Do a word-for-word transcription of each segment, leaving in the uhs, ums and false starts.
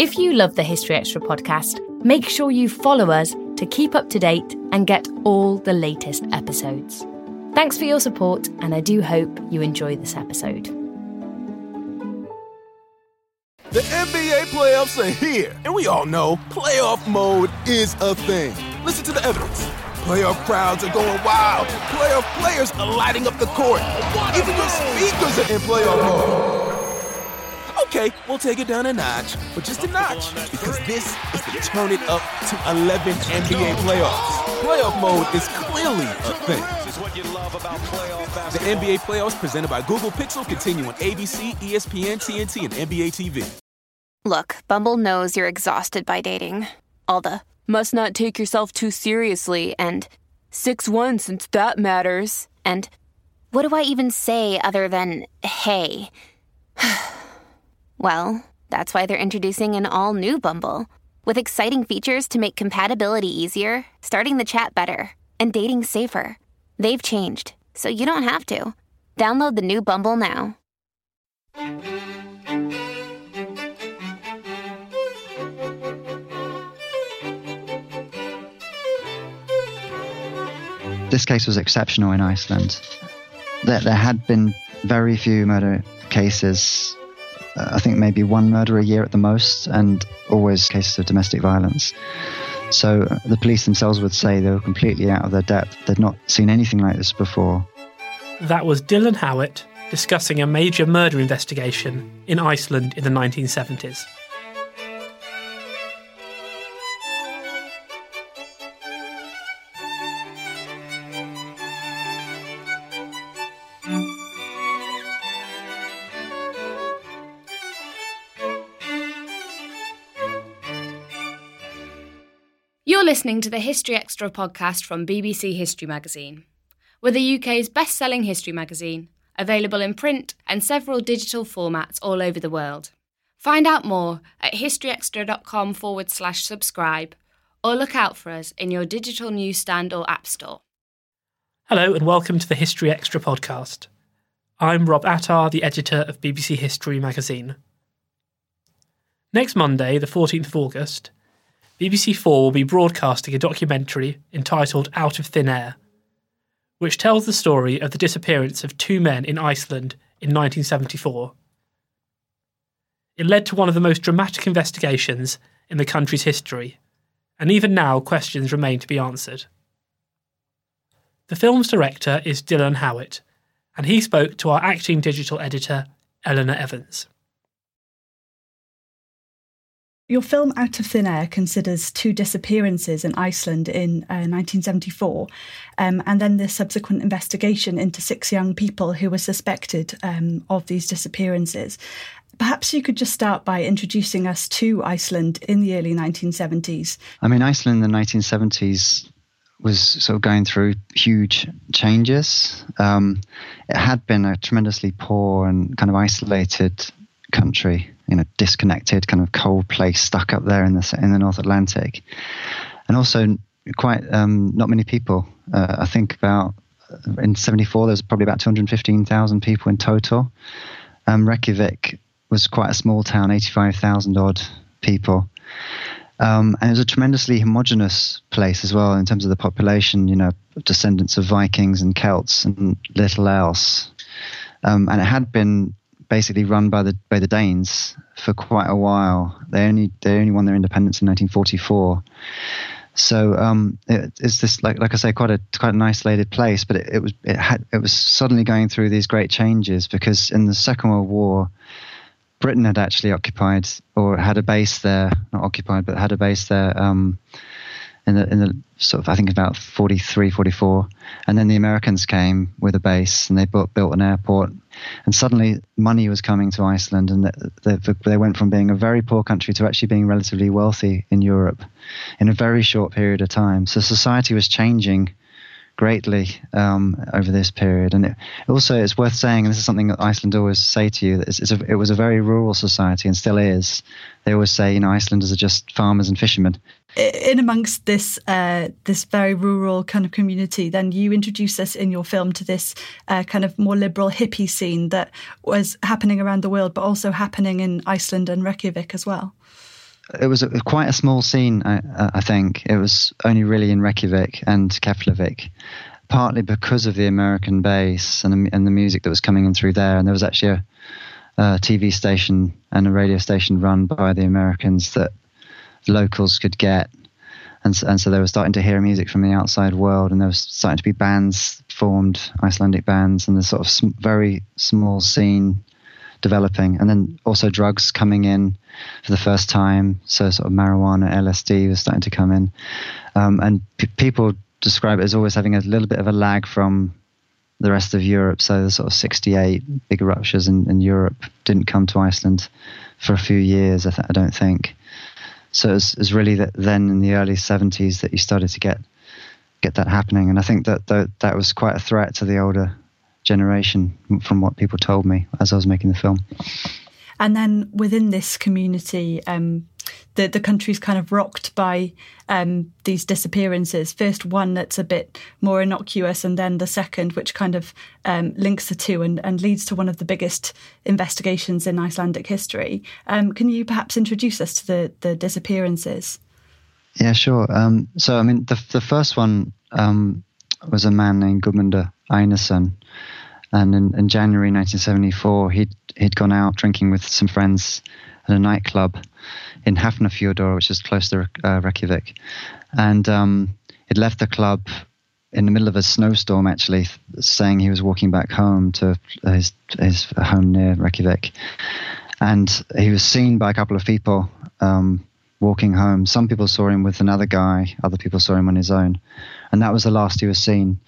If you love the History Extra podcast, make sure you follow us to keep up to date and get all the latest episodes. Thanks for your support, and I do hope you enjoy this episode. The N B A playoffs are here, and we all know playoff mode is a thing. Listen to the evidence. Playoff crowds are going wild. Playoff players are lighting up the court. Even your speakers are in playoff mode. Okay, we'll take it down a notch, but just a notch, because this is the turn it up to eleven N B A playoffs. Playoff mode is clearly a thing. The N B A playoffs presented by Google Pixel continue on A B C, E S P N, T N T, and N B A T V. Look, Bumble knows you're exhausted by dating. All the must not take yourself too seriously, and six one since that matters, and what do I even say other than, hey? Well, that's why they're introducing an all-new Bumble, with exciting features to make compatibility easier, starting the chat better, and dating safer. They've changed, so you don't have to. Download the new Bumble now. This case was exceptional in Iceland. There, there had been very few murder cases. Uh, I think maybe one murder a year at the most, and always cases of domestic violence. So uh, the police themselves would say they were completely out of their depth. They'd not seen anything like this before. That was Dylan Howitt discussing a major murder investigation in Iceland in the nineteen seventies. Listening to the History Extra podcast from B B C History Magazine. We're the U K's best-selling history magazine, available in print and several digital formats all over the world. Find out more at historyextra.com forward slash subscribe, or look out for us in your digital newsstand or app store. Hello and welcome to the History Extra podcast. I'm Rob Attar, the editor of B B C History Magazine. Next Monday, the fourteenth of August, B B C Four will be broadcasting a documentary entitled Out of Thin Air, which tells the story of the disappearance of two men in Iceland in nineteen seventy-four. It led to one of the most dramatic investigations in the country's history, and even now questions remain to be answered. The film's director is Dylan Howitt, and he spoke to our acting digital editor, Eleanor Evans. Your film Out of Thin Air considers two disappearances in Iceland in uh, nineteen seventy-four um, and then the subsequent investigation into six young people who were suspected um, of these disappearances. Perhaps you could just start by introducing us to Iceland in the early nineteen seventies. I mean, Iceland in the nineteen seventies was sort of going through huge changes. Um, it had been a tremendously poor and kind of isolated country, you know, disconnected, kind of cold place, stuck up there in the in the North Atlantic, and also quite um, not many people. Uh, I think about in seventy-four there was probably about two hundred fifteen thousand people in total. Um, Reykjavik was quite a small town, eighty-five thousand odd people, um, and it was a tremendously homogenous place as well in terms of the population. You know, descendants of Vikings and Celts and little else, um, and it had been basically run by the by the Danes for quite a while. They only they only won their independence in nineteen forty-four. So um, it, it's this like like I say, quite a quite an isolated place. But it, it was it had it was suddenly going through these great changes because in the Second World War, Britain had actually occupied or had a base there, not occupied, but had a base there. Um, In the, in the sort of, I think about forty-three, forty-four. And then the Americans came with a base and they built, built an airport. And suddenly money was coming to Iceland, and they, they, they went from being a very poor country to actually being relatively wealthy in Europe in a very short period of time. So society was changing greatly um, over this period. And it, also it's worth saying, and this is something that Iceland always say to you, that it's, it's a, it was a very rural society and still is. They always say, you know, Icelanders are just farmers and fishermen. In amongst this uh, this very rural kind of community, then you introduce us in your film to this uh, kind of more liberal hippie scene that was happening around the world, but also happening in Iceland and Reykjavik as well. it was a, quite a small scene, I, I think. It was only really in Reykjavik and Keflavik, partly because of the American base and, and the music that was coming in through there. And there was actually a, a T V station and a radio station run by the Americans that locals could get. And so, and so they were starting to hear music from the outside world, and there was starting to be bands formed, Icelandic bands, and this sort of sm- very small scene developing. And then also drugs coming in for the first time. So sort of marijuana, L S D was starting to come in. Um, and p- people describe it as always having a little bit of a lag from the rest of Europe. So the sort of sixty-eight big ruptures in, in Europe didn't come to Iceland for a few years, I, th- I don't think. So it was, it was really that then in the early seventies that you started to get get that happening. And I think that that, that was quite a threat to the older generation from what people told me as I was making the film. And then within this community, um, the, the country's kind of rocked by um, these disappearances. First one that's a bit more innocuous, and then the second, which kind of um, links the two and, and leads to one of the biggest investigations in Icelandic history. Um, can you perhaps introduce us to the, the disappearances? Yeah, sure. Um, so, I mean, the, the first one um, was a man named Gudmundur Einarsson. And in, in January nineteen seventy-four, he'd, he'd gone out drinking with some friends at a nightclub in Hafnarfjörður, which is close to uh, Reykjavik. And um, he'd left the club in the middle of a snowstorm, actually, saying he was walking back home to his, his home near Reykjavik. And he was seen by a couple of people um, walking home. Some people saw him with another guy. Other people saw him on his own. And that was the last he was seen.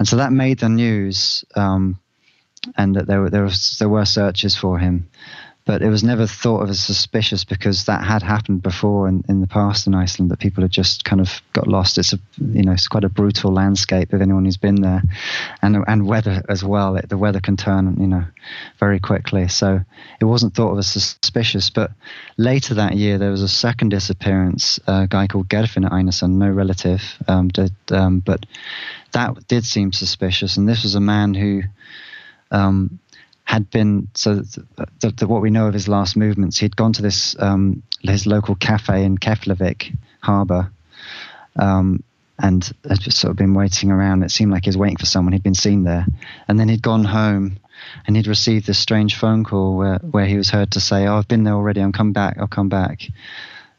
And so that made the news, um, and that there were, there, was, there were searches for him. But it was never thought of as suspicious because that had happened before in, in the past in Iceland, that people had just kind of got lost. It's a, you know, it's quite a brutal landscape if anyone who's been there, and and weather as well. It, the weather can turn, you know, very quickly. So it wasn't thought of as suspicious. But later that year, there was a second disappearance. A guy called Geirfinnur Einarsson, no relative, um, did, um, but that did seem suspicious. And this was a man who. Um, had been, so the, the, the, what we know of his last movements, he'd gone to this, um, his local cafe in Keflavik Harbour, um, and had just sort of been waiting around. It seemed like he was waiting for someone. He'd been seen there. And then he'd gone home and he'd received this strange phone call where, where he was heard to say, "Oh, I've been there already. I'm coming back. I'll come back."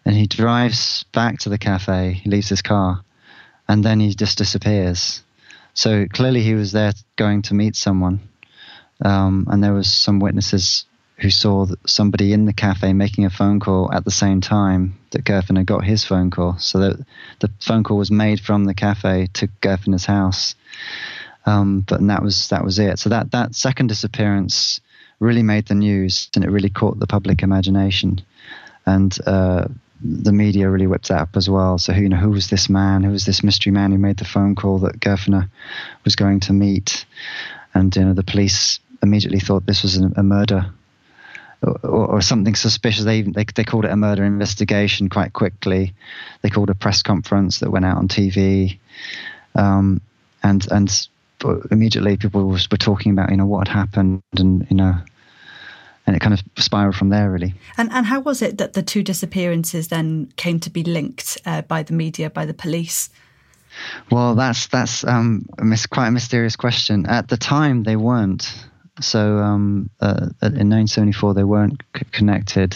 And he drives back to the cafe, he leaves his car, and then he just disappears. So clearly he was there going to meet someone. Um, and there was some witnesses who saw somebody in the cafe making a phone call at the same time that Geirfinnur got his phone call. So that the phone call was made from the cafe to Geirfinnur's house. Um, but and that was that was it. So that, that second disappearance really made the news, and it really caught the public imagination. And uh, the media really whipped that up as well. So who, you know, who was this man? Who was this mystery man who made the phone call that Geirfinnur was going to meet? And you know, the police immediately thought this was a murder or, or, or something suspicious. They, even, they they called it a murder investigation quite quickly. They called a press conference that went out on T V, um, and and immediately people were talking about, you know, what had happened, and you know, and it kind of spiraled from there really. And and how was it that the two disappearances then came to be linked uh, by the media, by the police? Well, that's that's um, quite a mysterious question. At the time, they weren't. So um, uh, in nineteen seventy-four, they weren't c- connected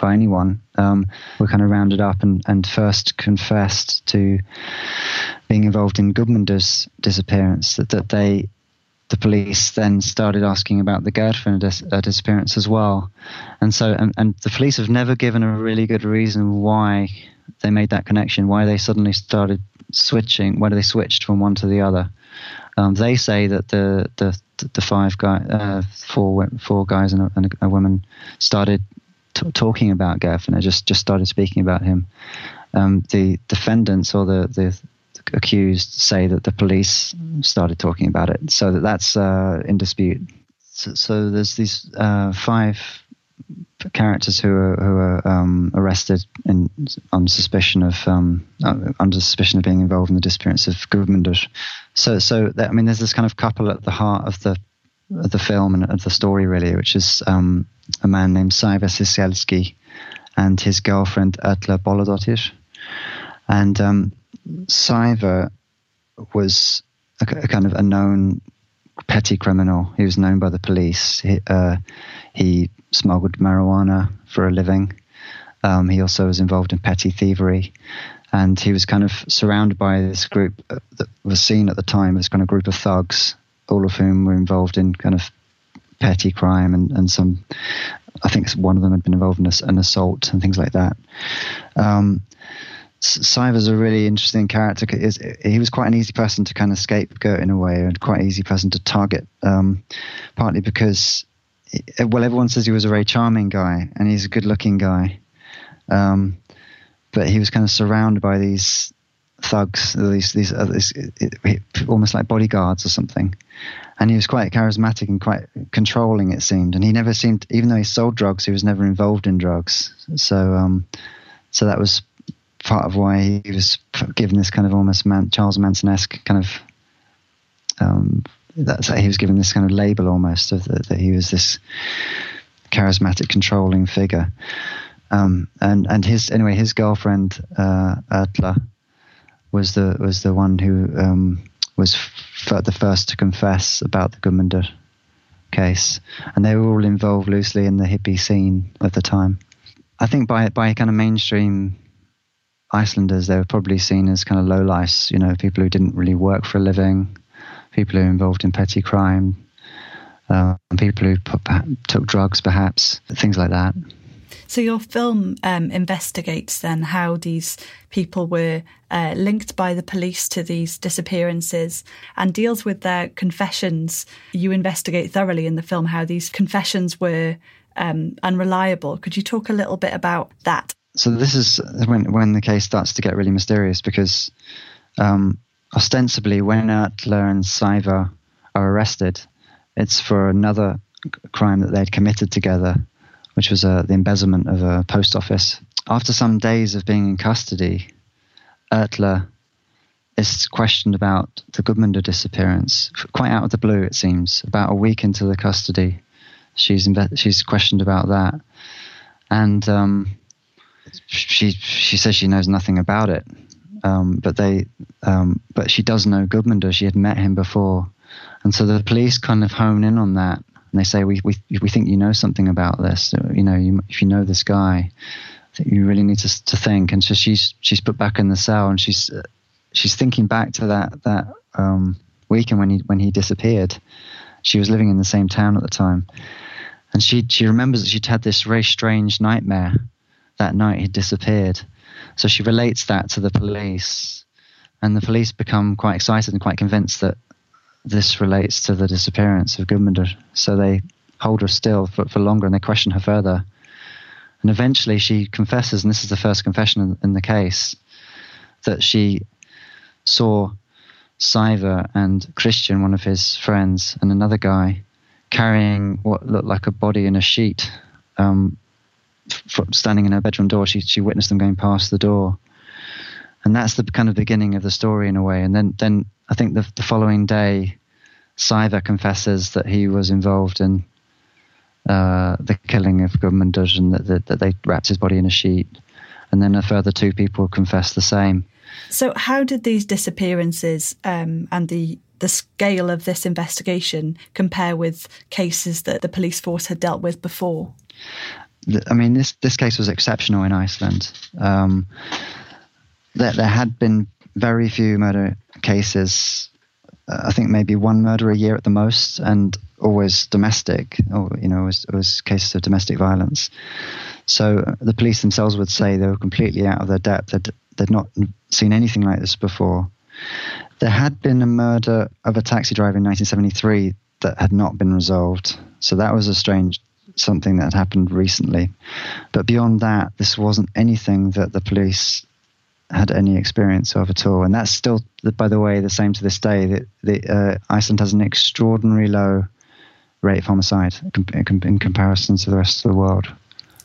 by anyone. Um, were kind of rounded up and, and first confessed to being involved in Gudmundur's disappearance. That, that they, the police, then started asking about the Geirfinnur dis- uh, disappearance as well. And so, and, and the police have never given a really good reason why they made that connection. Why they suddenly started. Switching, whether they switched from one to the other, um, they say that the the the five guy, uh, four four guys and a, and a woman started t- talking about Geirfinnur, just just started speaking about him. Um, the defendants or the, the the accused say that the police started talking about it, so that that's uh, in dispute. So, so there's these uh, five characters who are who are um, arrested in, on suspicion of um, under suspicion of being involved in the disappearance of Gudmundur. So so that, I mean, there's this kind of couple at the heart of the of the film and of the story really, which is um, a man named Sævar Ciesielski and his girlfriend Erla Bolladóttir. And um, Sævar was a, a kind of a known petty criminal. He was known by the police. He, uh, he smuggled marijuana for a living. Um, he also was involved in petty thievery. And he was kind of surrounded by this group that was seen at the time as kind of group of thugs, all of whom were involved in kind of petty crime, and, and some, I think one of them had been involved in an assault and things like that. Um, Sævar's a really interesting character. He was quite an easy person to kind of scapegoat in a way, and quite an easy person to target, um, partly because, well, everyone says he was a very charming guy and he's a good-looking guy. Um, but he was kind of surrounded by these thugs, these these, uh, these it, it, almost like bodyguards or something. And he was quite charismatic and quite controlling, it seemed. And he never seemed, even though he sold drugs, he was never involved in drugs. So, um, so that was part of why he was given this kind of almost Man- Charles Manson-esque kind of. Um, that's he was given this kind of label almost of the, that he was this charismatic, controlling figure. Um, and, and his anyway, his girlfriend uh, Erla was the was the one who um, was f- the first to confess about the Gudmundur case, and they were all involved loosely in the hippie scene at the time. I think by by kind of mainstream Icelanders, they were probably seen as kind of lowlifes, you know, people who didn't really work for a living, people who were involved in petty crime, uh, people who put, took drugs, perhaps, things like that. So your film um, investigates then how these people were uh, linked by the police to these disappearances and deals with their confessions. You investigate thoroughly in the film how these confessions were um, unreliable. Could you talk a little bit about that? So this is when when the case starts to get really mysterious, because um, ostensibly when Erla and Sævar are arrested, it's for another crime that they'd committed together, which was uh, the embezzlement of a post office. After some days of being in custody, Erla is questioned about the Gudmundur disappearance, quite out of the blue, it seems. About a week into the custody, she's imbe- she's questioned about that. And um, she she says she knows nothing about it, um, but they um, but she does know Gudmundur. She had met him before. And so the police kind of hone in on that. And they say, we, we we think you know something about this. You know, you, if you know this guy, you really need to to think. And so she's she's put back in the cell, and she's she's thinking back to that that um, weekend when he when he disappeared. She was living in the same town at the time, and she she remembers that she'd had this very strange nightmare that night he disappeared. So she relates that to the police, and the police become quite excited and quite convinced that this relates to the disappearance of Gudmundur. So they hold her still for, for longer, and they question her further. And eventually she confesses, and this is the first confession in, in the case, that she saw Sævar and Christian, one of his friends, and another guy carrying what looked like a body in a sheet, um, f- standing in her bedroom door. She, she witnessed them going past the door. And that's the kind of beginning of the story in a way. And then, then I think the, the following day, Sævar confesses that he was involved in uh, the killing of Gudmundur, and that, that, that they wrapped his body in a sheet. And then a further two people confessed the same. So how did these disappearances um, and the, the scale of this investigation compare with cases that the police force had dealt with before? I mean, this, this case was exceptional in Iceland. Um, there, there had been very few murder cases. uh, I think maybe one murder a year at the most, and always domestic, or you know, always, always cases of domestic violence. So the police themselves would say they were completely out of their depth. They'd, they'd not seen anything like this before. There had been a murder of a taxi driver in nineteen seventy-three that had not been resolved. So that was a strange something that had happened recently. But beyond that, this wasn't anything that the police had any experience of at all. And that's still, by the way, the same to this day. That the, uh, Iceland has an extraordinarily low rate of homicide in comparison to the rest of the world.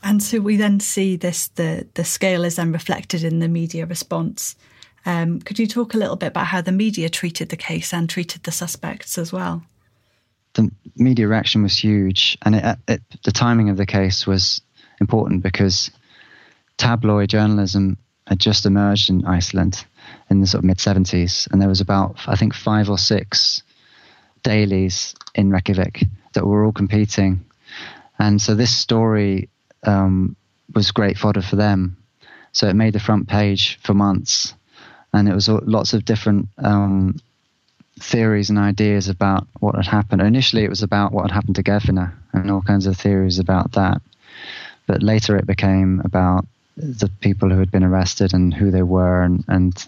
And so we then see this, the, the scale is then reflected in the media response. Um, could you talk a little bit about how the media treated the case and treated the suspects as well? The media reaction was huge. And it, it, the timing of the case was important because tabloid journalism had just emerged in Iceland in the sort of mid seventies, and there was about, I think, five or six dailies in Reykjavik that were all competing. And so this story um, was great fodder for them. So it made the front page for months, and it was lots of different um, theories and ideas about what had happened. Initially, it was about what had happened to Geirfinnur and all kinds of theories about that. But later it became about the people who had been arrested and who they were. And, and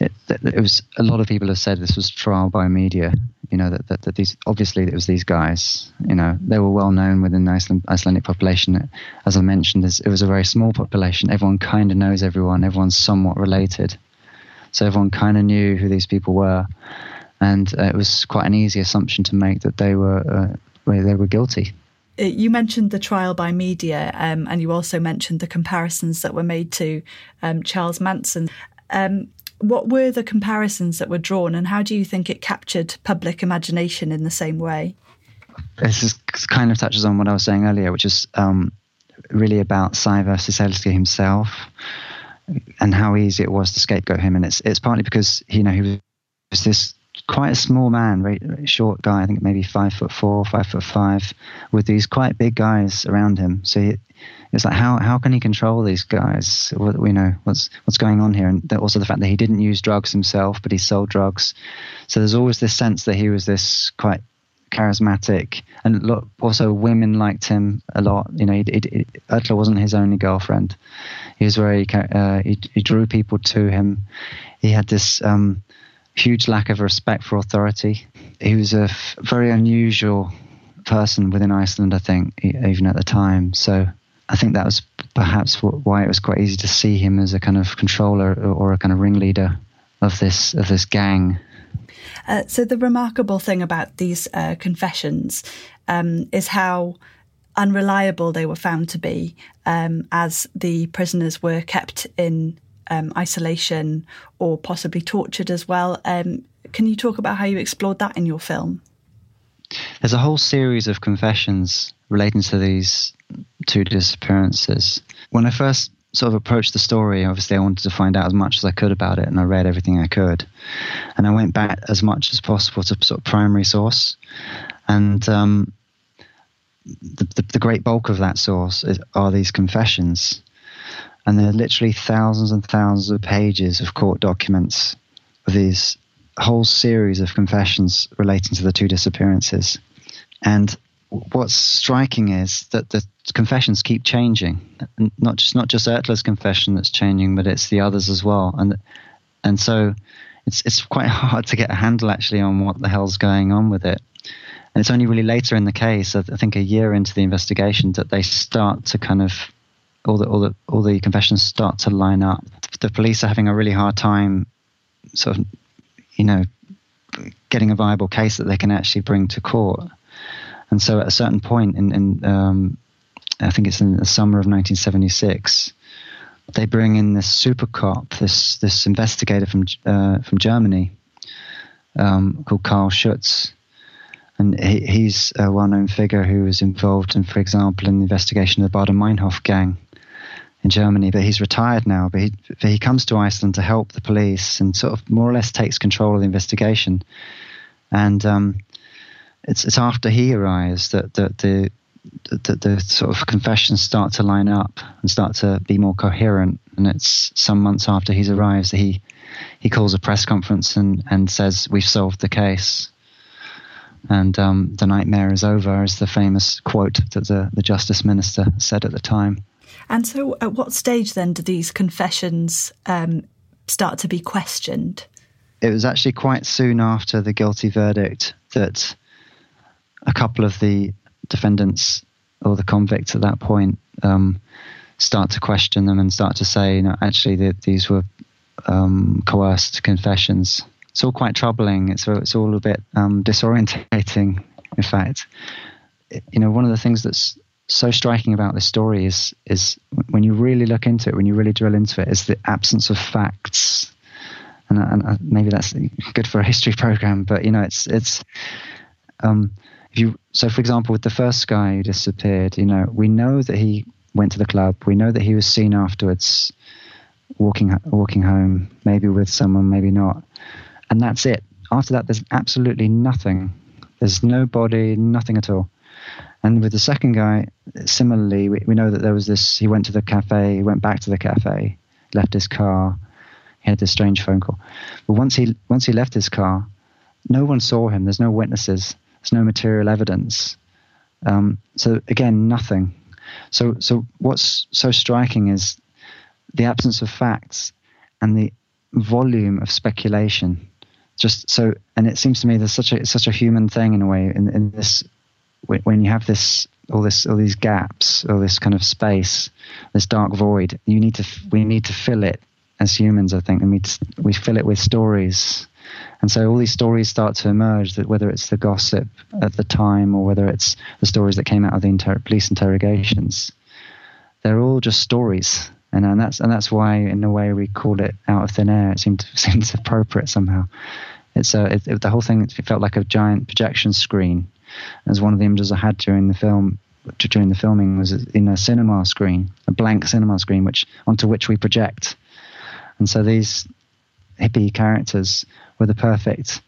it, it was, a lot of people have said this was trial by media, you know, that, that, that these, obviously it was these guys, you know, they were well known within the Iceland, Icelandic population. As I mentioned, it was a very small population. Everyone kind of knows everyone. Everyone's somewhat related. So everyone kind of knew who these people were. And uh, it was quite an easy assumption to make that they were, uh, they were guilty. You mentioned the trial by media, um, and you also mentioned the comparisons that were made to um, Charles Manson. Um, what were the comparisons that were drawn, and how do you think it captured public imagination in the same way? This is kind of touches on what I was saying earlier, which is um, really about Sævar Ciesielski himself and how easy it was to scapegoat him. And it's it's partly because, you know, he was this quite a small man, very, very short guy, I think maybe five foot four, five foot five, with these quite big guys around him. So he, it's like, how how can he control these guys? What, you know, what's what's going on here? And also the fact that he didn't use drugs himself, but he sold drugs. So there's always this sense that he was this quite charismatic, and lot, also women liked him a lot. You know, he, he, he, Erla wasn't his only girlfriend. He was very, uh, he, he drew people to him. He had this Um, huge lack of respect for authority. He was a f- very unusual person within Iceland, I think, even at the time. So I think that was perhaps why it was quite easy to see him as a kind of controller or a kind of ringleader of this of this gang. Uh, so the remarkable thing about these uh, confessions um, is how unreliable they were found to be, um, as the prisoners were kept in Um, isolation or possibly tortured as well. Um, can you talk about how you explored that in your film? There's a whole series of confessions relating to these two disappearances. When I first sort of approached the story, obviously I wanted to find out as much as I could about it, and I read everything I could. And I went back as much as possible to sort of primary source. And um, the, the, the great bulk of that source is, are these confessions. And there are literally thousands and thousands of pages of court documents of these whole series of confessions relating to the two disappearances. And what's striking is that the confessions keep changing. Not just not just Erla's confession that's changing, but it's the others as well. And and so it's it's quite hard to get a handle actually on what the hell's going on with it. And it's only really later in the case, I think a year into the investigation, that they start to kind of All the, all the all the confessions start to line up. The police are having a really hard time sort of, you know, getting a viable case that they can actually bring to court. And so at a certain point in, in um, I think it's in the summer of nineteen seventy-six, they bring in this super cop, this this investigator from uh, from Germany um, called Karl Schutz. And he, he's a well-known figure who was involved in, for example, in the investigation of the Baden-Meinhof gang in Germany, but he's retired now. But he, but he comes to Iceland to help the police and sort of more or less takes control of the investigation. And um, it's it's after he arrives that, that the that the sort of confessions start to line up and start to be more coherent. And it's some months after he's arrived that he he calls a press conference and, and says, "We've solved the case." And um, the nightmare is over, is the famous quote that the, the Justice Minister said at the time. And so at what stage then do these confessions um, start to be questioned? It was actually quite soon after the guilty verdict that a couple of the defendants or the convicts at that point um, start to question them and start to say, you know, actually that these were um, coerced confessions. It's all quite troubling. It's it's all a bit um, disorientating, in fact. It, you know, one of the things that's so striking about this story is is when you really look into it, when you really drill into it, is the absence of facts. And, and maybe that's good for a history program, but you know, it's it's. Um, if you so, for example, with the first guy who disappeared, you know, we know that he went to the club. We know that he was seen afterwards walking walking home, maybe with someone, maybe not. And that's it. After that, there's absolutely nothing. There's no body, nothing at all. And with the second guy, similarly, we, we know that there was this, he went to the cafe, he went back to the cafe, left his car, he had this strange phone call. But once he once he left his car, no one saw him. There's no witnesses. There's no material evidence. Um, so again, nothing. So so what's so striking is the absence of facts and the volume of speculation. Just so, and it seems to me there's such a such a human thing in a way. In in this, when you have this all this all these gaps, all this kind of space, this dark void, you need to we need to fill it. As humans, I think, and we we fill it with stories, and so all these stories start to emerge. That whether it's the gossip at the time or whether it's the stories that came out of the inter- police interrogations, they're all just stories, and and that's and that's why, in a way, we call it Out of Thin Air. It seemed seems appropriate somehow. It's a it, it, the whole thing. It felt like a giant projection screen. As one of the images I had during the film. During the filming was in a cinema screen, a blank cinema screen, which onto which we project. And so these hippie characters were the perfect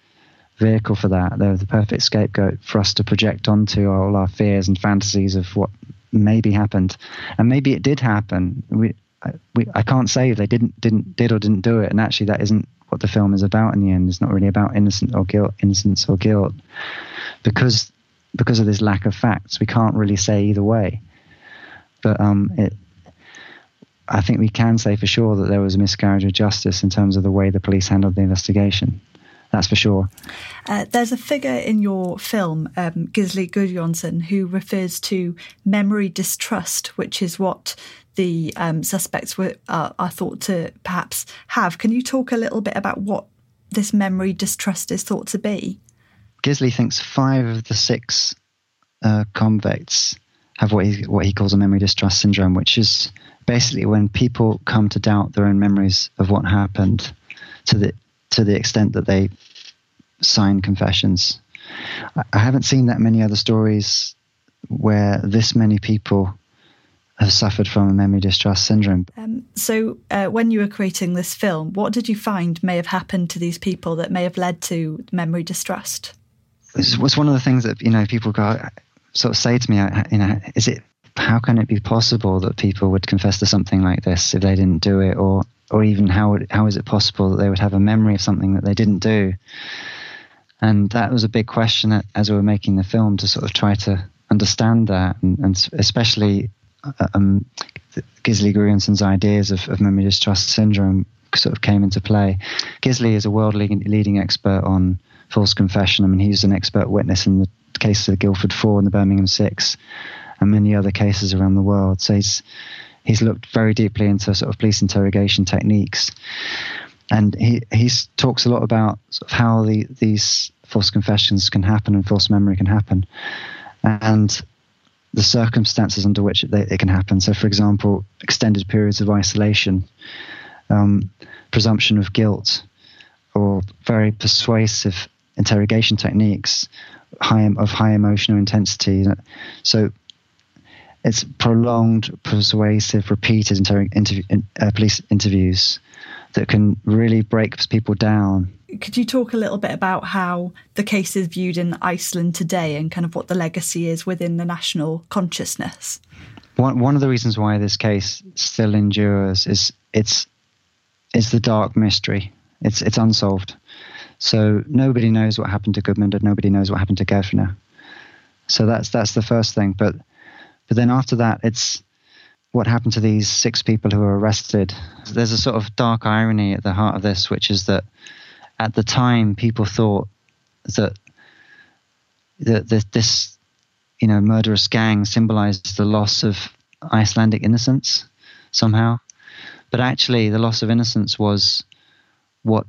vehicle for that. They were the perfect scapegoat for us to project onto all our fears and fantasies of what maybe happened. And maybe it did happen. We, I, we, I can't say if they didn't, didn't, did or didn't do it. And actually, that isn't what the film is about in the end. It's not really about innocent or guilt, innocence or guilt, because because of this lack of facts. We can't really say either way. But um, it. I think we can say for sure that there was a miscarriage of justice in terms of the way the police handled the investigation. That's for sure. Uh, there's a figure in your film, um, Gísli Guðjónsson, who refers to memory distrust, which is what the um, suspects were, uh, are thought to perhaps have. Can you talk a little bit about what this memory distrust is thought to be? Gísli thinks five of the six uh, convicts have what he, what he calls a memory distrust syndrome, which is basically when people come to doubt their own memories of what happened to the to the extent that they sign confessions. I haven't seen that many other stories where this many people have suffered from a memory distrust syndrome. Um, so uh, when you were creating this film, what did you find may have happened to these people that may have led to memory distrust? It was one of the things that, you know, people go, sort of say to me, you know, is it, how can it be possible that people would confess to something like this if they didn't do it, or or even how how is it possible that they would have a memory of something that they didn't do? And that was a big question that, as we were making the film, to sort of try to understand that, and, and especially um, Gísli Guðjónsson's ideas of, of memory distrust syndrome sort of came into play. Gísli is a world-leading expert on false confession. I mean, he's an expert witness in the case of the Guildford Four and the Birmingham Six, and many other cases around the world. So he's he's looked very deeply into sort of police interrogation techniques, and he he talks a lot about sort of how the these false confessions can happen and false memory can happen, and the circumstances under which it, it can happen. So, for example, extended periods of isolation, um, presumption of guilt, or very persuasive interrogation techniques, high of high emotional intensity. So. It's prolonged, persuasive, repeated inter- interview, uh, police interviews that can really break people down. Could you talk a little bit about how the case is viewed in Iceland today and kind of what the legacy is within the national consciousness? One, one of the reasons why this case still endures is it's it's the dark mystery. It's it's unsolved. So nobody knows what happened to Gudmundur. Nobody knows what happened to Geirfinnur. So that's that's the first thing, but. But then after that, it's what happened to these six people who were arrested. There's a sort of dark irony at the heart of this, which is that at the time, people thought that that this, you know, murderous gang symbolized the loss of Icelandic innocence somehow. But actually, the loss of innocence was what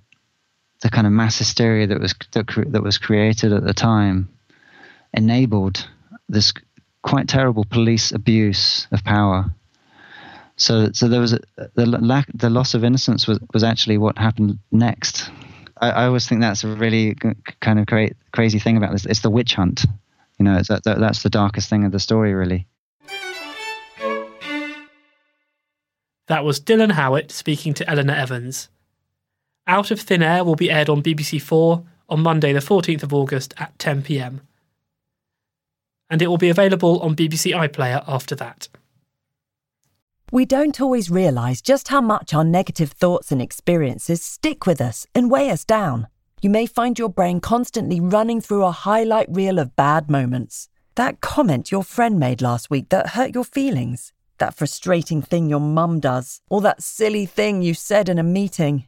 the kind of mass hysteria that was that, that was created at the time enabled this. Quite terrible police abuse of power. So, so there was a, the lack, the loss of innocence was, was actually what happened next. I, I always think that's a really g- kind of cra- crazy thing about this. It's the witch hunt. You know, it's, that, that's the darkest thing of the story, really. That was Dylan Howitt speaking to Eleanor Evans. Out of Thin Air will be aired on B B C Four on Monday the fourteenth of August at ten p m. And it will be available on B B C iPlayer after that. We don't always realise just how much our negative thoughts and experiences stick with us and weigh us down. You may find your brain constantly running through a highlight reel of bad moments. That comment your friend made last week that hurt your feelings. That frustrating thing your mum does. Or that silly thing you said in a meeting.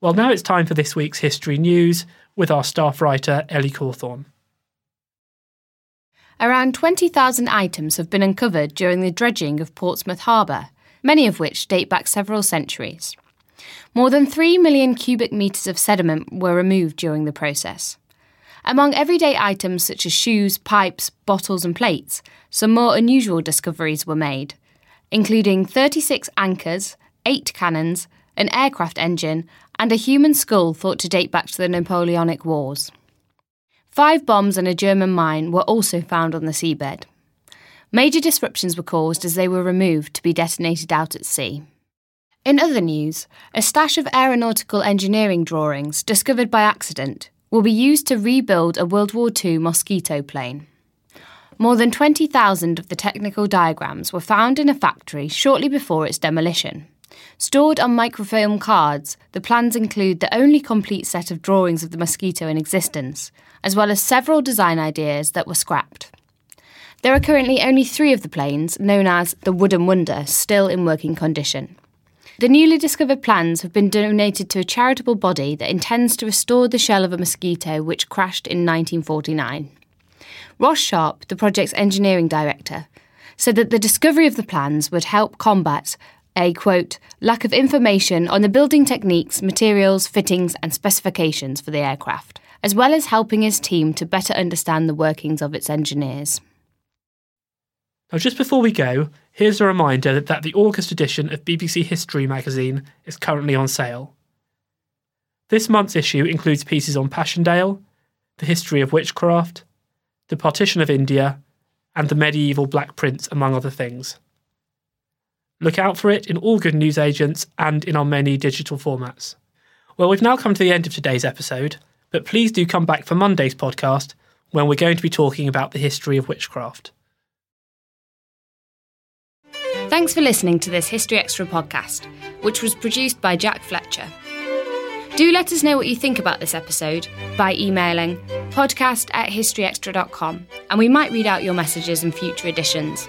Well, now it's time for this week's History News with our staff writer, Ellie Cawthorne. Around twenty thousand items have been uncovered during the dredging of Portsmouth Harbour, many of which date back several centuries. More than three million cubic metres of sediment were removed during the process. Among everyday items such as shoes, pipes, bottles and plates, some more unusual discoveries were made, including thirty-six anchors, eight cannons, an aircraft engine and a human skull thought to date back to the Napoleonic Wars. Five bombs and a German mine were also found on the seabed. Major disruptions were caused as they were removed to be detonated out at sea. In other news, a stash of aeronautical engineering drawings discovered by accident will be used to rebuild a World War Two Mosquito plane. More than twenty thousand of the technical diagrams were found in a factory shortly before its demolition. Stored on microfilm cards, the plans include the only complete set of drawings of the mosquito in existence, as well as several design ideas that were scrapped. There are currently only three of the planes, known as the Wooden Wonder, still in working condition. The newly discovered plans have been donated to a charitable body that intends to restore the shell of a mosquito which crashed in nineteen forty-nine. Ross Sharp, the project's engineering director, said that the discovery of the plans would help combat a, quote, lack of information on the building techniques, materials, fittings and specifications for the aircraft, as well as helping his team to better understand the workings of its engineers. Now, just before we go, here's a reminder that the August edition of B B C History Magazine is currently on sale. This month's issue includes pieces on Passchendaele, the history of witchcraft, the partition of India, and the medieval Black Prince, among other things. Look out for it in all good news agents and in our many digital formats. Well, we've now come to the end of today's episode, but please do come back for Monday's podcast when we're going to be talking about the history of witchcraft. Thanks for listening to this History Extra podcast, which was produced by Jack Fletcher. Do let us know what you think about this episode by emailing podcast at historyextra.com and we might read out your messages in future editions.